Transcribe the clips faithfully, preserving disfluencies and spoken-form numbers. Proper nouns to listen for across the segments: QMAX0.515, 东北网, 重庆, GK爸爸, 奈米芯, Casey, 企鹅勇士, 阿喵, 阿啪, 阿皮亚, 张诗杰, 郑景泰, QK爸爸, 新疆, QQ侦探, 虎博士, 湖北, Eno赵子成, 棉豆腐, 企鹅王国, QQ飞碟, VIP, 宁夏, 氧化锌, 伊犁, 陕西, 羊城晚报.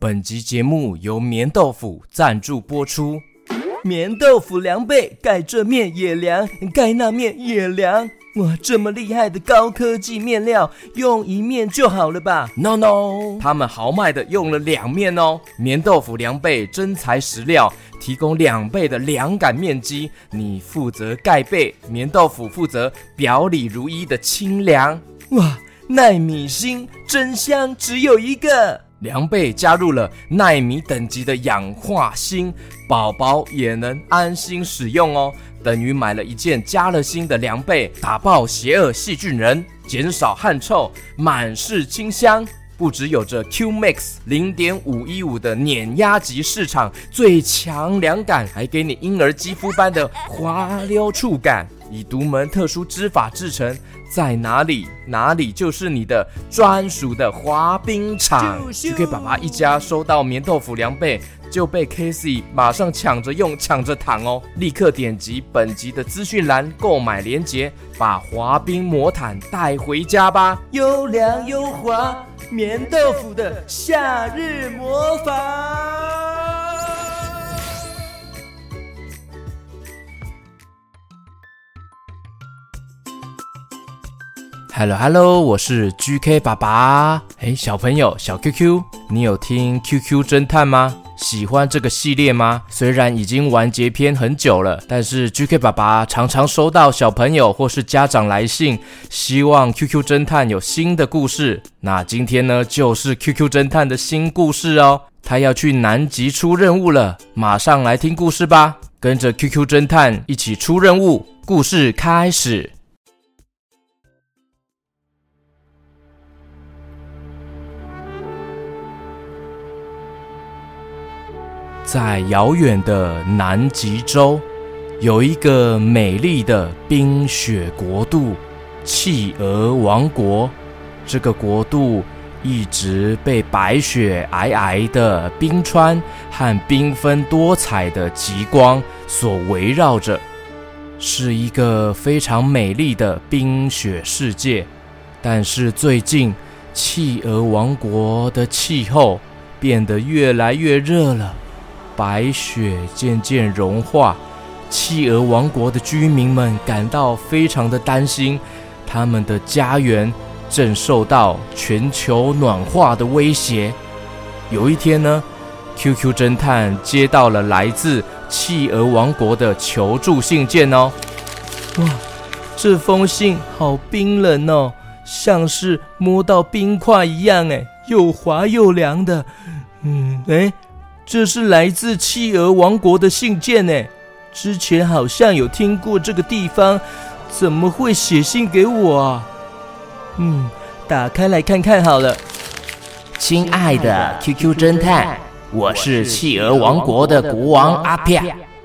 本集节目由棉豆腐赞助播出。棉豆腐凉被，盖这面也凉，盖那面也凉。哇，这么厉害的高科技面料，用一面就好了吧 ？No No， 他们豪迈的用了两面哦。棉豆腐凉被真材实料，提供两倍的凉感面积，你负责盖被，棉豆腐负责表里如一的清凉。哇，奈米芯真香，只有一个。凉被加入了奈米等级的氧化锌，宝宝也能安心使用哦，等于买了一件加了锌的凉被，打爆邪恶细菌人，减少汗臭，满是清香。不只有着 Q M A X 零点五一五 的碾压级市场最强凉感，还给你婴儿肌肤般的滑溜触感，以独门特殊织法制成，在哪里哪里就是你的专属的滑冰场。Q K 爸爸一家收到棉豆腐凉被，就被 Casey 马上抢着用抢着躺哦，立刻点击本集的资讯栏购买链接，把滑冰魔毯带回家吧。又凉又滑，棉豆腐的夏日魔法。Hello Hello， 我是 G K 爸爸。哎，小朋友，小 Q Q， 你有听 Q Q 侦探吗？喜欢这个系列吗？虽然已经完结篇很久了，但是 G K 爸爸常常收到小朋友或是家长来信，希望 Q Q 侦探有新的故事。那今天呢，就是 Q Q 侦探的新故事哦，他要去南极出任务了，马上来听故事吧，跟着 Q Q 侦探一起出任务，故事开始。在遥远的南极洲，有一个美丽的冰雪国度——企鹅王国。这个国度一直被白雪皑皑的冰川和缤纷多彩的极光所围绕着，是一个非常美丽的冰雪世界。但是最近，企鹅王国的气候变得越来越热了。白雪渐渐融化，企鹅王国的居民们感到非常的担心，他们的家园正受到全球暖化的威胁。有一天呢， Q Q 侦探接到了来自企鹅王国的求助信件哦。哇，这封信好冰冷哦，像是摸到冰块一样，哎，又滑又凉的。嗯，哎。这是来自企鹅王国的信件呢，之前好像有听过这个地方，怎么会写信给我啊？嗯，打开来看看好了。亲爱的 Q Q 侦探，我是企鹅王国的国王阿啪，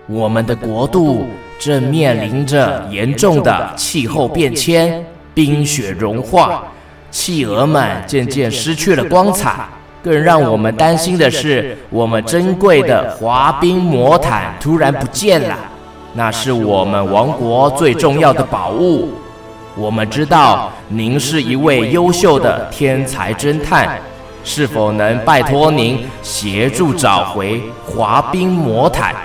我们的国度正面临着严重的气候变迁、冰雪融化，企鹅们渐渐失去了光彩。更让我们担心的是，我们珍贵的滑冰魔毯突然不见了，那是我们王国最重要的宝物。我们知道您是一位优秀的天才侦探，是否能拜托您协助找回滑冰魔毯，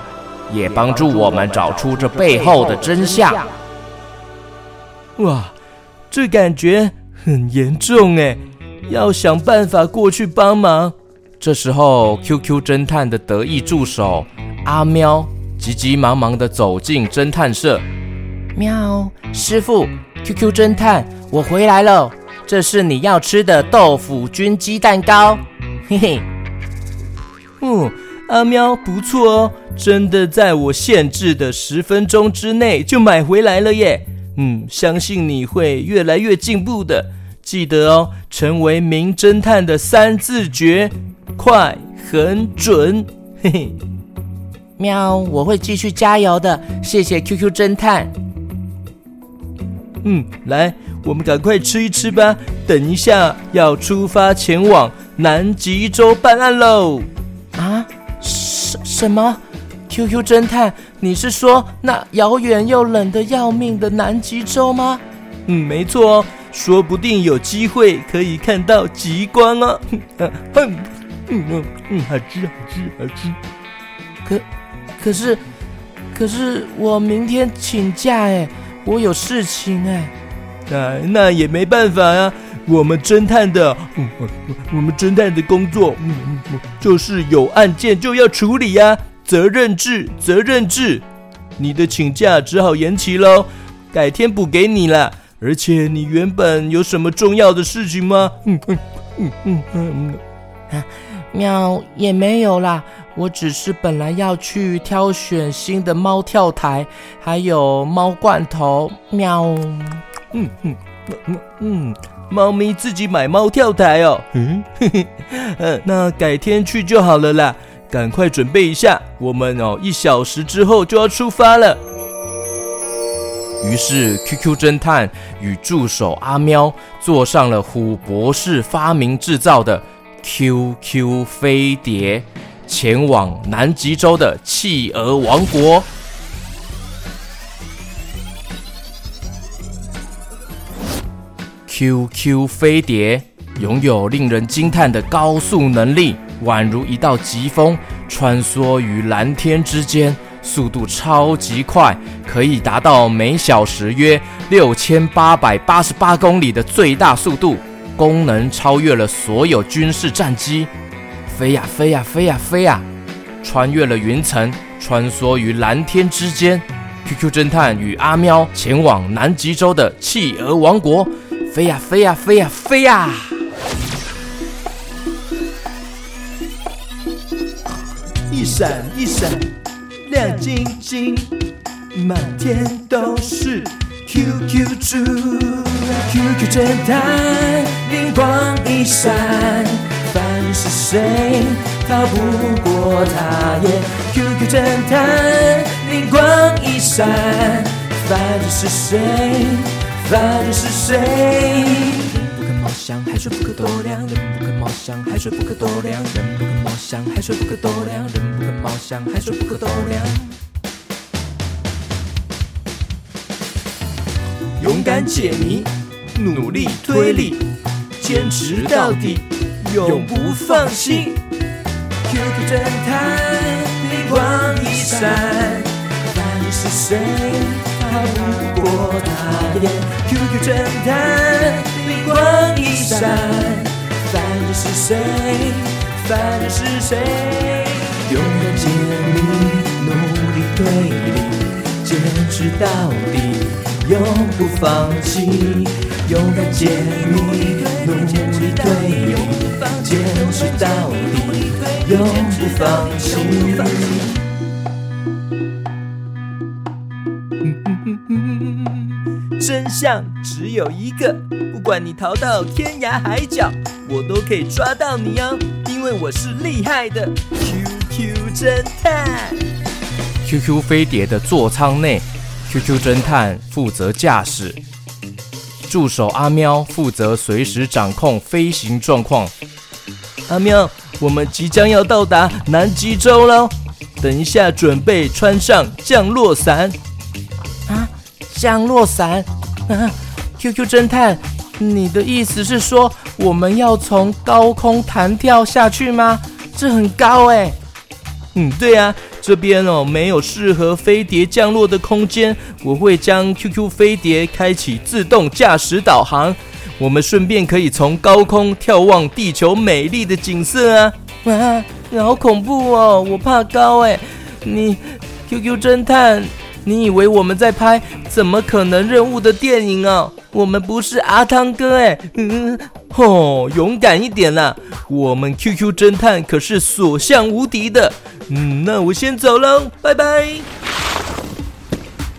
也帮助我们找出这背后的真相？哇，这感觉很严重耶，要想办法过去帮忙。这时候 Q Q 侦探的得意助手阿喵急急忙忙地走进侦探社。喵，师父， Q Q 侦探，我回来了，这是你要吃的豆腐菌鸡蛋糕，嘿嘿。嗯，阿喵不错哦，真的在我限制的十分钟之内就买回来了耶。嗯，相信你会越来越进步的，记得哦，成为名侦探的三字诀，快、很准，嘿嘿。喵，我会继续加油的，谢谢 Q Q 侦探。嗯，来，我们赶快吃一吃吧，等一下要出发前往南极洲办案喽。啊，什什么 ？Q Q 侦探，你是说那遥远又冷得要命的南极洲吗？嗯，没错哦。说不定有机会可以看到极光哦。嗯嗯，好吃好吃好吃。可可是可是我明天请假哎，我有事情哎。那那也没办法啊，我们侦探的，嗯、我们侦探的工作、嗯嗯，就是有案件就要处理啊，责任制，责任制。你的请假只好延期喽，改天补给你啦。而且你原本有什么重要的事情吗？嗯嗯嗯嗯嗯，啊，喵也没有啦，我只是本来要去挑选新的猫跳台，还有猫罐头，喵。嗯嗯嗯嗯，猫咪自己买猫跳台哦。嗯，嘿嘿，呃，那改天去就好了啦。赶快准备一下，我们哦一小时之后就要出发了。于是 Q Q 侦探与助手阿喵坐上了虎博士发明制造的 Q Q 飞碟，前往南极洲的企鹅王国。Q Q 飞碟拥有令人惊叹的高速能力，宛如一道疾风穿梭于蓝天之间，速度超级快，可以达到每小时约六千八百八十八公里的最大速度，功能超越了所有军事战机。飞呀飞呀飞呀飞呀，穿越了云层，穿梭于蓝天之间。Q Q 侦探与阿喵前往南极洲的企鹅王国，飞呀飞呀飞呀飞呀！一闪一闪亮晶晶，满天都是 Q Q 猪。 Q Q 侦探灵光一闪，凡是谁逃不过他也 Q Q 侦探灵光一闪，凡是谁凡是谁貌相海水不可斗量，人不可貌相海水不可斗量，人不可貌相海水不可斗量，人不可貌相海水不可斗量。勇敢解谜，努力推理，坚持到底，永不放弃。Q Q 侦探灵光一闪，凡是谁逃不过他眼。Q Q 侦探。灵光一闪，凡是谁，凡是谁，勇敢解密，努力推理，坚持到底，永不放弃。勇敢解密，努力推理，坚持到底，永不放弃。真相只有一个。不管你逃到天涯海角，我都可以抓到你哦，因为我是厉害的 Q Q 侦探。 Q Q 飞碟的座舱内， Q Q 侦探负责驾驶，助手阿喵负责随时掌控飞行状况。阿喵，我们即将要到达南极洲了，等一下准备穿上降落伞。啊，降落伞啊 ！Q Q 侦探，你的意思是说我们要从高空弹跳下去吗？这很高哎。嗯，对啊，这边哦没有适合飞碟降落的空间，我会将 Q Q 飞碟开启自动驾驶导航，我们顺便可以从高空眺望地球美丽的景色啊。啊，好恐怖哦，我怕高哎。你 Q Q 侦探，你以为我们在拍怎么可能任务的电影哦？我们不是阿汤哥哎，嗯，吼，勇敢一点啦！我们 Q Q 侦探可是所向无敌的。嗯，那我先走喽，拜拜。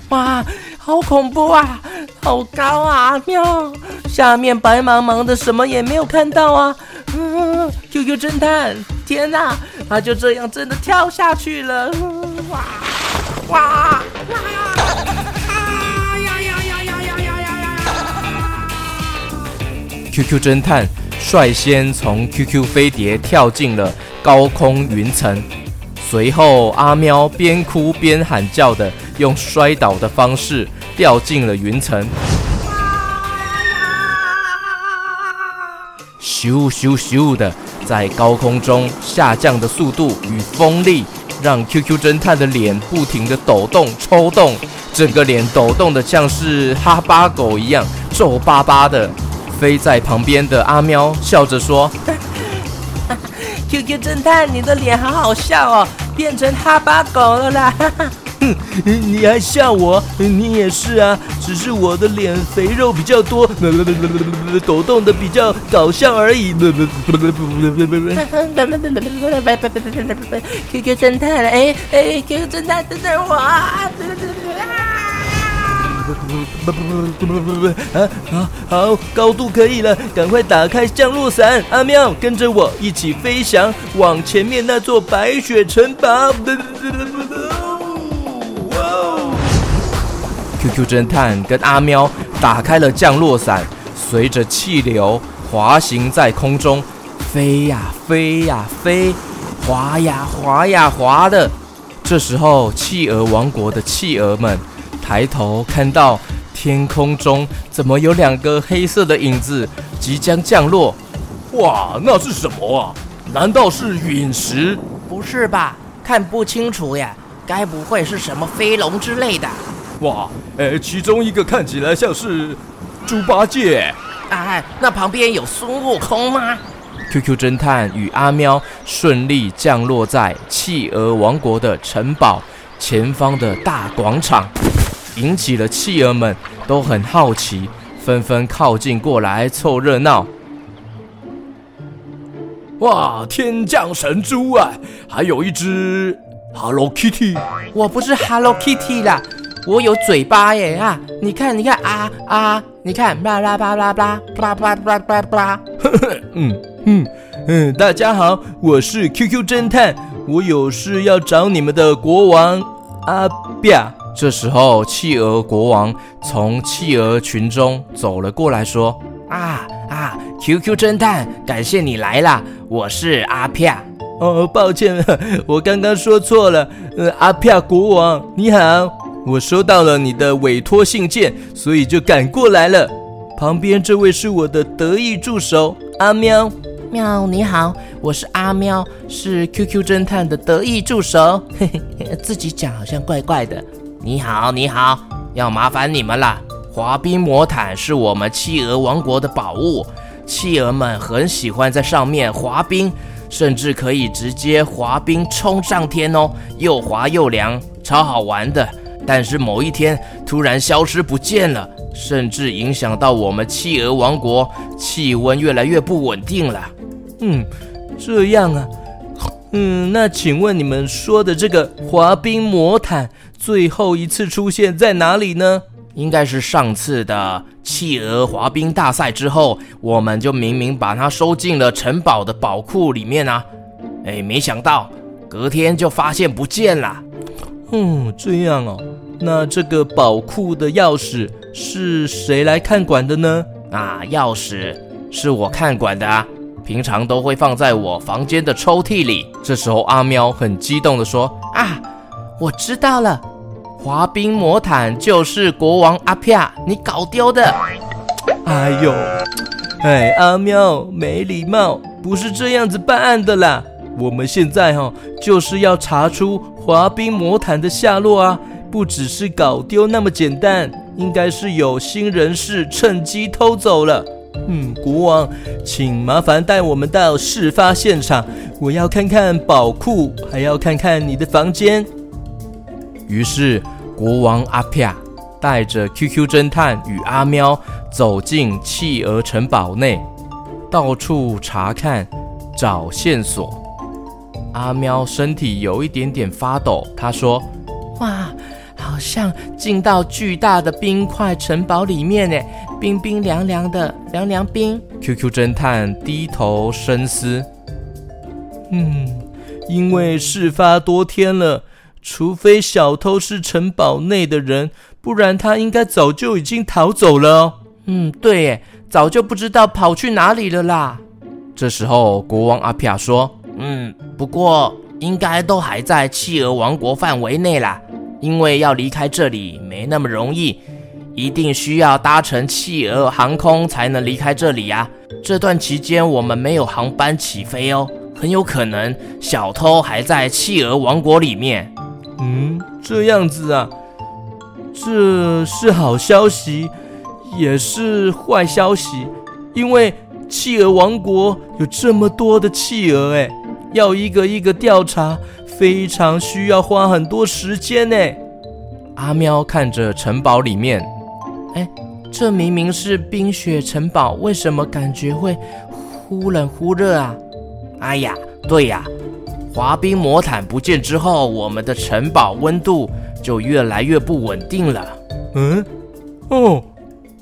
哇，好恐怖啊，好高啊，喵！下面白茫茫的，什么也没有看到啊。嗯 ，Q Q 侦探，天哪，他就这样真的跳下去了！哇哇哇！Q Q 侦探率先从 Q Q 飞碟跳进了高空云层，随后阿喵边哭边喊叫的用摔倒的方式掉进了云层。咻咻咻的，在高空中下降的速度与风力，让 Q Q 侦探的脸不停的抖动抽动，整个脸抖动的像是哈巴狗一样皱巴巴的。飞在旁边的阿喵笑着说：“Q Q 侦探，你的脸好好笑哦，变成哈巴狗了啦！”哼，你还笑我？你也是啊，只是我的脸肥肉比较多，抖动的比较搞笑而已。Q Q 侦探，哎哎 ，Q Q 侦探等等我啊！不不不不不不不啊！好，好，高度可以了，赶快打开降落伞，阿喵跟着我一起飞翔，往前面那座白雪城堡。Q Q 侦探跟阿喵打开了降落伞，随着气流滑行在空中，飞呀飞呀飞，滑呀滑呀滑的。这时候，企鹅王国的企鹅们抬头看到天空中怎么有两个黑色的影子即将降落？哇，那是什么啊？难道是陨石？不是吧？看不清楚呀，该不会是什么飞龙之类的？哇，呃，其中一个看起来像是猪八戒。哎，那旁边有孙悟空吗？Q Q 侦探与阿喵顺利降落在企鹅王国的城堡前方的大广场，引起了企鹅们都很好奇，纷纷靠近过来凑热闹。哇，天降神猪啊，还有一只 Hello Kitty。 我不是 Hello Kitty 啦，我有嘴巴耶啊！你看，你看啊啊！你看，巴拉巴拉巴拉巴拉巴拉巴拉。嗯嗯嗯，大家好，我是 Q Q 侦探，我有事要找你们的国王阿爸。这时候，企鹅国王从企鹅群中走了过来，说：“啊啊 ，Q Q 侦探，感谢你来啦，我是阿爸。”哦，抱歉，我刚刚说错了。呃，阿爸国王，你好。我收到了你的委托信件，所以就赶过来了。旁边这位是我的得意助手阿喵。喵，你好，我是阿喵，是 Q Q 侦探的得意助手。嘿嘿，自己讲好像怪怪的。你好，你好，要麻烦你们啦。滑冰魔毯是我们企鹅王国的宝物，企鹅们很喜欢在上面滑冰，甚至可以直接滑冰冲上天哦，又滑又凉，超好玩的。但是某一天突然消失不见了，甚至影响到我们企鹅王国，气温越来越不稳定了。嗯，这样啊。嗯，那请问你们说的这个滑冰魔毯最后一次出现在哪里呢？应该是上次的企鹅滑冰大赛之后，我们就明明把它收进了城堡的宝库里面啊。哎，没想到隔天就发现不见了。嗯，这样哦。那这个宝库的钥匙是谁来看管的呢？啊，钥匙是我看管的啊，平常都会放在我房间的抽屉里。这时候阿喵很激动地说：啊，我知道了，滑冰魔毯就是国王阿啪你搞丢的。哎呦，哎，阿喵没礼貌，不是这样子办案的啦。我们现在哦，就是要查出滑冰魔毯的下落啊，不只是搞丢那么简单，应该是有心人士趁机偷走了。嗯，国王，请麻烦带我们到事发现场，我要看看宝库，还要看看你的房间。于是，国王阿啪带着 Q Q 侦探与阿喵走进企鹅城堡内，到处查看，找线索。阿喵身体有一点点发抖，他说：哇，好像进到巨大的冰块城堡里面耶，冰冰凉凉的，凉凉冰。Q Q 侦探低头深思，嗯，因为事发多天了，除非小偷是城堡内的人，不然他应该早就已经逃走了哦。嗯，对耶，早就不知道跑去哪里了啦。这时候国王阿啪说：嗯，不过应该都还在企鹅王国范围内啦，因为要离开这里没那么容易，一定需要搭乘企鹅航空才能离开这里啊。这段期间我们没有航班起飞哦，很有可能小偷还在企鹅王国里面。嗯，这样子啊，这是好消息，也是坏消息，因为企鹅王国有这么多的企鹅诶，要一个一个调查，非常需要花很多时间诶。阿喵看着城堡里面，哎，这明明是冰雪城堡，为什么感觉会忽冷忽热啊？哎呀，对呀，滑冰魔毯不见之后，我们的城堡温度就越来越不稳定了。嗯，哦，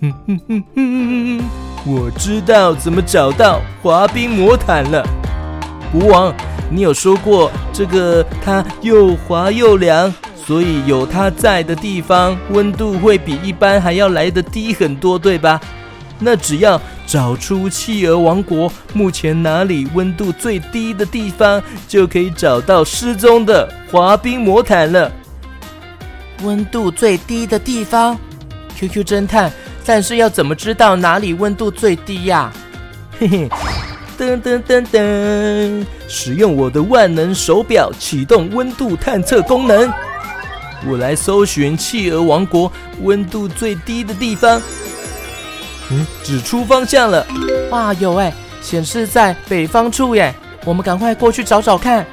嗯嗯嗯嗯嗯，我知道怎么找到滑冰魔毯了。国王，你有说过这个它又滑又凉，所以有它在的地方，温度会比一般还要来得低很多，对吧？那只要找出企鹅王国目前哪里温度最低的地方，就可以找到失踪的滑冰魔毯了。温度最低的地方 ，Q Q 侦探，但是要怎么知道哪里温度最低呀？嘿嘿，噔噔噔噔，使用我的万能手表启动温度探测功能。我来搜寻企鹅王国温度最低的地方，嗯，指出方向了。哇，有哎，显示在北方处耶，我们赶快过去找找看。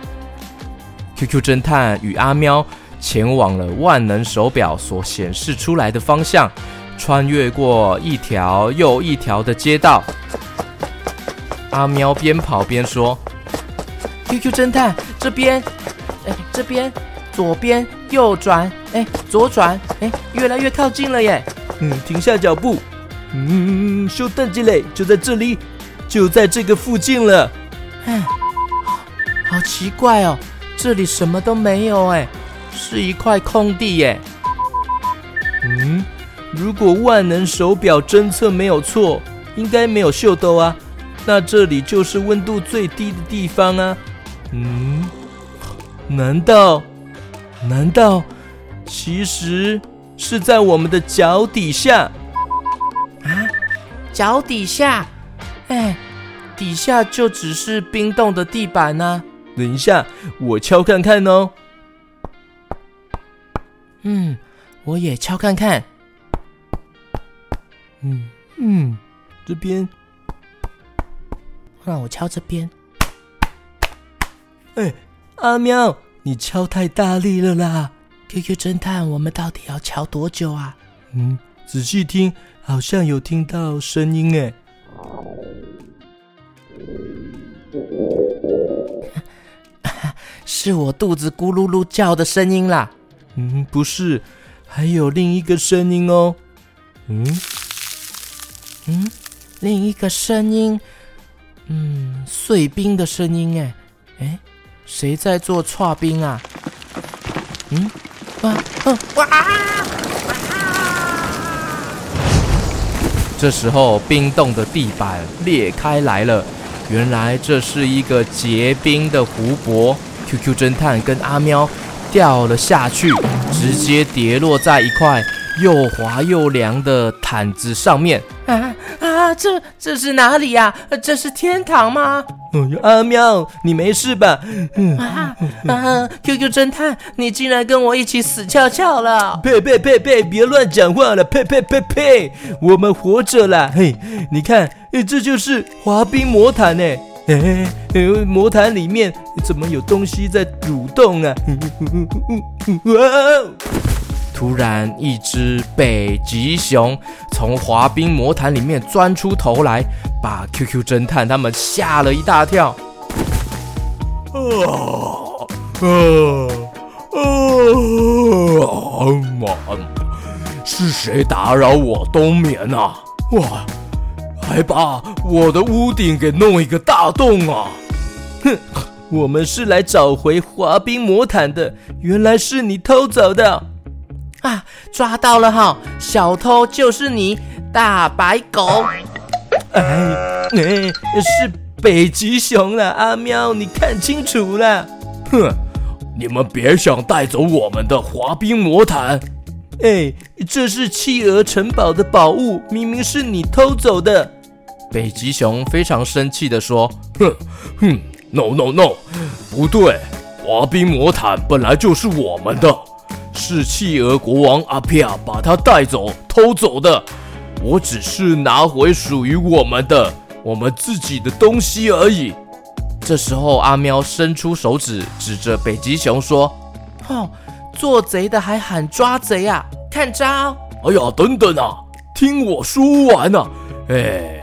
Q Q 侦探与阿喵前往了万能手表所显示出来的方向，穿越过一条又一条的街道。阿喵边跑边说 ：“Q Q 侦探，这边，哎，这边。”左边右转，哎，左转，哎，越来越靠近了耶！嗯，停下脚步，嗯，稍等一下，就在这里，就在这个附近了。哎，好奇怪哦，这里什么都没有哎，是一块空地耶。嗯，如果万能手表侦测没有错，应该没有秀逗啊，那这里就是温度最低的地方啊。嗯，难道？难道其实是在我们的脚底下啊？脚底下，哎，底下就只是冰冻的地板啊。等一下，我敲看看哦。嗯，我也敲看看。嗯嗯，这边。那我敲这边。哎，阿喵。你敲太大力了啦 ！Q Q 侦探，我们到底要敲多久啊？嗯，仔细听，好像有听到声音哎。是我肚子咕噜噜叫的声音啦。嗯，不是，还有另一个声音哦。嗯嗯，另一个声音，嗯，碎冰的声音哎，哎。谁在做刨冰啊？嗯，啊，啊，哇！这时候，冰冻的地板裂开来了，原来这是一个结冰的湖泊。Q Q 侦探跟阿喵掉了下去，直接跌落在一块又滑又凉的毯子上面。啊啊，这这是哪里呀、啊？这是天堂吗？阿喵，你没事吧？啊啊 ！Q Q 侦探，你竟然跟我一起死翘翘了！呸呸呸呸，别乱讲话了！呸呸呸呸，我们活着啦！嘿，你看，这就是滑冰魔毯哎！哎，魔毯里面怎么有东西在蠕动啊？突然，一只北极熊从滑冰魔毯里面钻出头来，把 Q Q 侦探他们吓了一大跳。哦哦哦！是谁打扰我冬眠啊？哇，还把我的屋顶给弄一个大洞啊！哼，我们是来找回滑冰魔毯的，原来是你偷走的。啊！抓到了哈！小偷就是你，大白狗。哎哎，是北极熊啦！阿喵，你看清楚啦！哼，你们别想带走我们的滑冰魔毯！哎，这是企鹅城堡的宝物，明明是你偷走的。北极熊非常生气地说，哼哼 no no no， 不对，滑冰魔毯本来就是我们的，是企鹅国王阿皮亚把它带走偷走的，我只是拿回属于我们的我们自己的东西而已。这时候阿喵伸出手指指着北极熊说，哦，做贼的还喊抓贼啊，看招！哎呀，等等啊，听我说完啊！哎，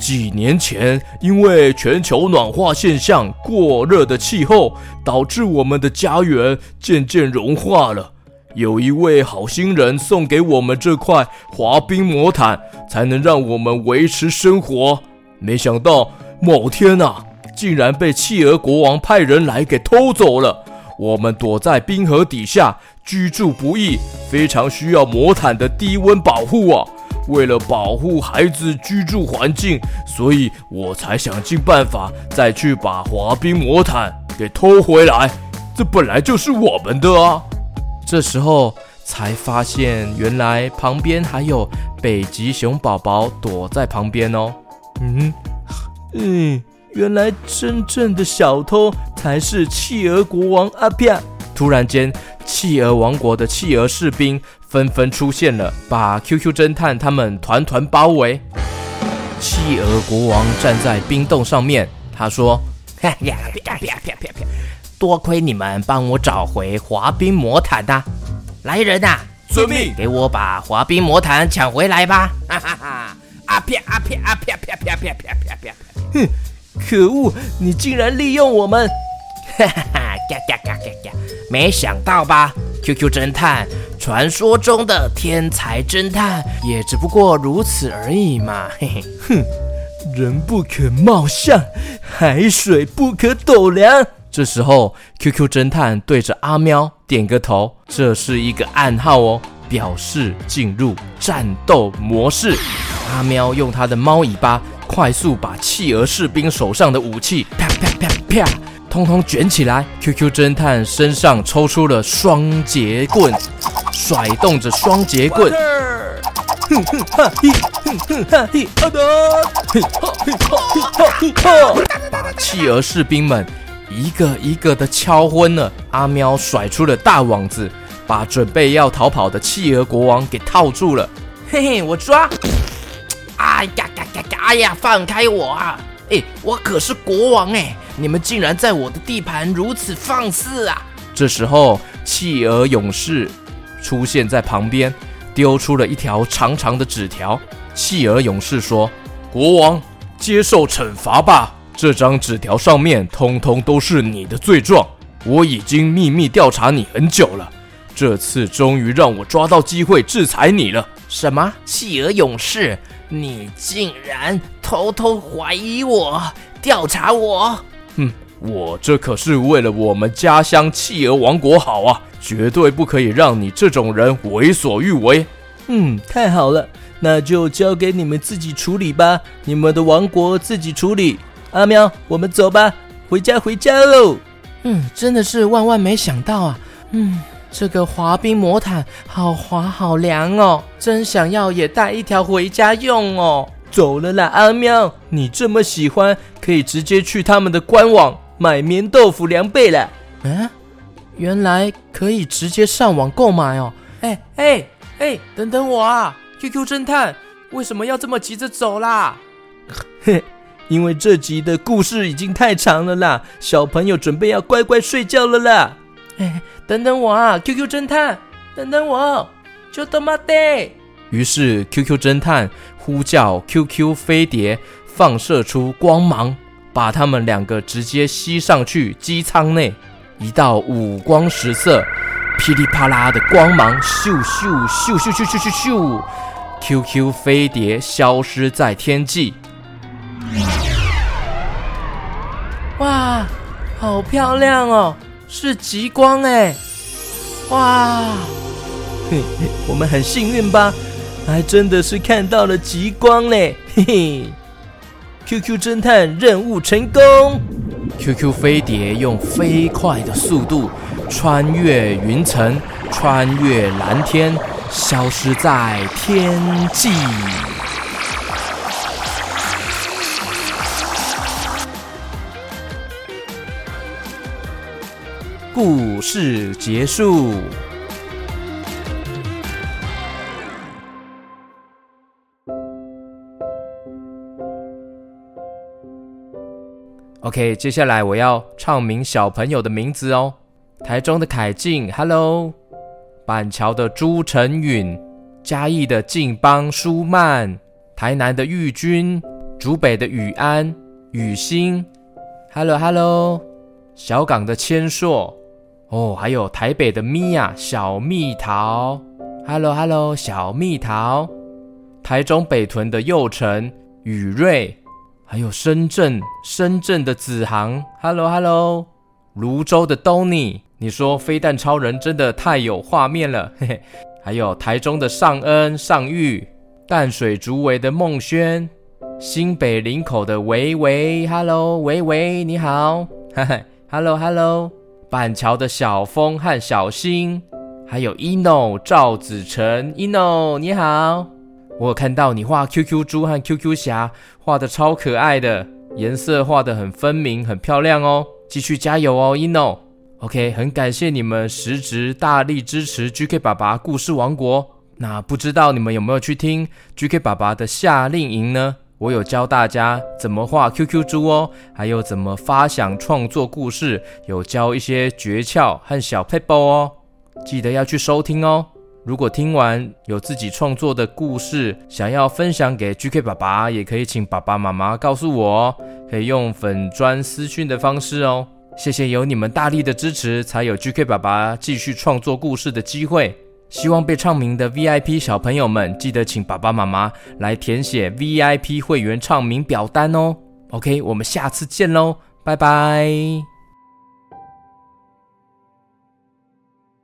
几年前因为全球暖化现象，过热的气候导致我们的家园渐渐融化了。有一位好心人送给我们这块滑冰魔毯，才能让我们维持生活。没想到某天啊，竟然被企鹅国王派人来给偷走了。我们躲在冰河底下居住不易，非常需要魔毯的低温保护啊！为了保护孩子居住环境，所以我才想尽办法再去把滑冰魔毯给偷回来。这本来就是我们的啊！这时候才发现，原来旁边还有北极熊宝宝躲在旁边哦。嗯嗯。原来真正的小偷才是企鹅国王阿皮亚。突然间，企鹅王国的企鹅士兵纷纷出现了，把 Q Q 侦探他们团团包围。企鹅国王站在冰洞上面，他说：“哎呀，多亏你们帮我找回滑冰魔毯啊！来人啊，遵命，给我把滑冰魔毯抢回来吧！”哈哈哈！阿皮亚，阿皮亚，阿皮亚，阿皮亚，阿皮亚，阿皮亚，哼！可恶！你竟然利用我们！哈哈哈！没想到吧 ？Q Q 侦探，传说中的天才侦探，也只不过如此而已嘛！嘿嘿，哼，人不可貌相，海水不可斗量。这时候 ，Q Q 侦探对着阿喵点个头，这是一个暗号哦，表示进入战斗模式。阿喵用他的猫尾巴，快速把企鹅士兵手上的武器啪啪啪啪通通卷起来。 Q Q 侦探身上抽出了双节棍，甩动着双节棍，哼哼哈嘿，哼哼哈嘿，阿德，嘿哈嘿哈嘿哈嘿哈，把企鹅士兵们一个一个的敲昏了。阿喵甩出了大网子，把准备要逃跑的企鹅国王给套住了。嘿嘿，我抓！哎呀呀呀呀！哎呀，放开我啊！哎，我可是国王哎！你们竟然在我的地盘如此放肆啊！这时候，企鹅勇士出现在旁边，丢出了一条长长的纸条。企鹅勇士说：“国王，接受惩罚吧！这张纸条上面通通都是你的罪状。我已经秘密调查你很久了，这次终于让我抓到机会制裁你了。”什么？企鹅勇士？你竟然偷偷怀疑我，调查我！哼，我这可是为了我们家乡企鹅王国好啊，绝对不可以让你这种人为所欲为。嗯，太好了，那就交给你们自己处理吧，你们的王国自己处理。阿喵，我们走吧，回家回家喽。嗯，真的是万万没想到啊。嗯。这个滑冰魔毯好滑好凉哦，真想要也带一条回家用哦。走了啦，阿喵，你这么喜欢，可以直接去他们的官网买棉豆腐凉被啦。啊，原来可以直接上网购买哦。哎哎哎，等等我啊 ，Q Q 侦探，为什么要这么急着走啦？嘿，因为这集的故事已经太长了啦，小朋友准备要乖乖睡觉了啦。哎，等等我啊 ，Q Q 侦探，等等我，ちょっと待って。于是 Q Q 侦探呼叫 Q Q 飞碟，放射出光芒，把他们两个直接吸上去机舱内。一道五光十色、噼里啪啦的光芒，咻咻咻咻咻咻咻咻 ，Q Q 飞碟消失在天际。哇，好漂亮哦！是极光哎！哇，嘿嘿，我们很幸运吧？还真的是看到了极光嘞！嘿嘿 ，Q Q 侦探任务成功。Q Q 飞碟用飞快的速度穿越云层，穿越蓝天，消失在天际。故事结束。OK， 接下来我要唱名小朋友的名字哦。台中的凯靖 ，Hello； 板桥的朱晨允，嘉义的靖邦舒曼，台南的玉君，竹北的雨安、雨欣 ，Hello Hello； 小港的千硕，哦，还有台北的米娅小蜜桃 ，Hello Hello 小蜜桃；台中北屯的佑成雨瑞。还有深圳深圳的子航 ,Hello Hello， 泸州的 Tony， 你说飞弹超人真的太有画面了，嘿嘿。还有台中的尚恩尚玉，淡水竹围的孟轩，新北林口的维维 ,Hello 维维你好，嘿嘿 ,Hello Hello， 板桥的小峰和小新，还有 Eno 赵子成 ,Eno 你好。我有看到你画 Q Q 猪和 Q Q 侠，画的超可爱的，颜色画的很分明，很漂亮哦，继续加油哦 Eno。 OK， 很感谢你们实质大力支持 G K 爸爸故事王国。那不知道你们有没有去听 G K 爸爸的夏令营呢？我有教大家怎么画 Q Q 猪哦，还有怎么发想创作故事，有教一些诀窍和小撇步哦，记得要去收听哦。如果听完有自己创作的故事想要分享给 G K 爸爸，也可以请爸爸妈妈告诉我哦，可以用粉专私讯的方式哦。谢谢有你们大力的支持，才有 G K 爸爸继续创作故事的机会。希望被唱名的 V I P 小朋友们，记得请爸爸妈妈来填写 V I P 会员唱名表单哦。OK， 我们下次见咯，拜拜。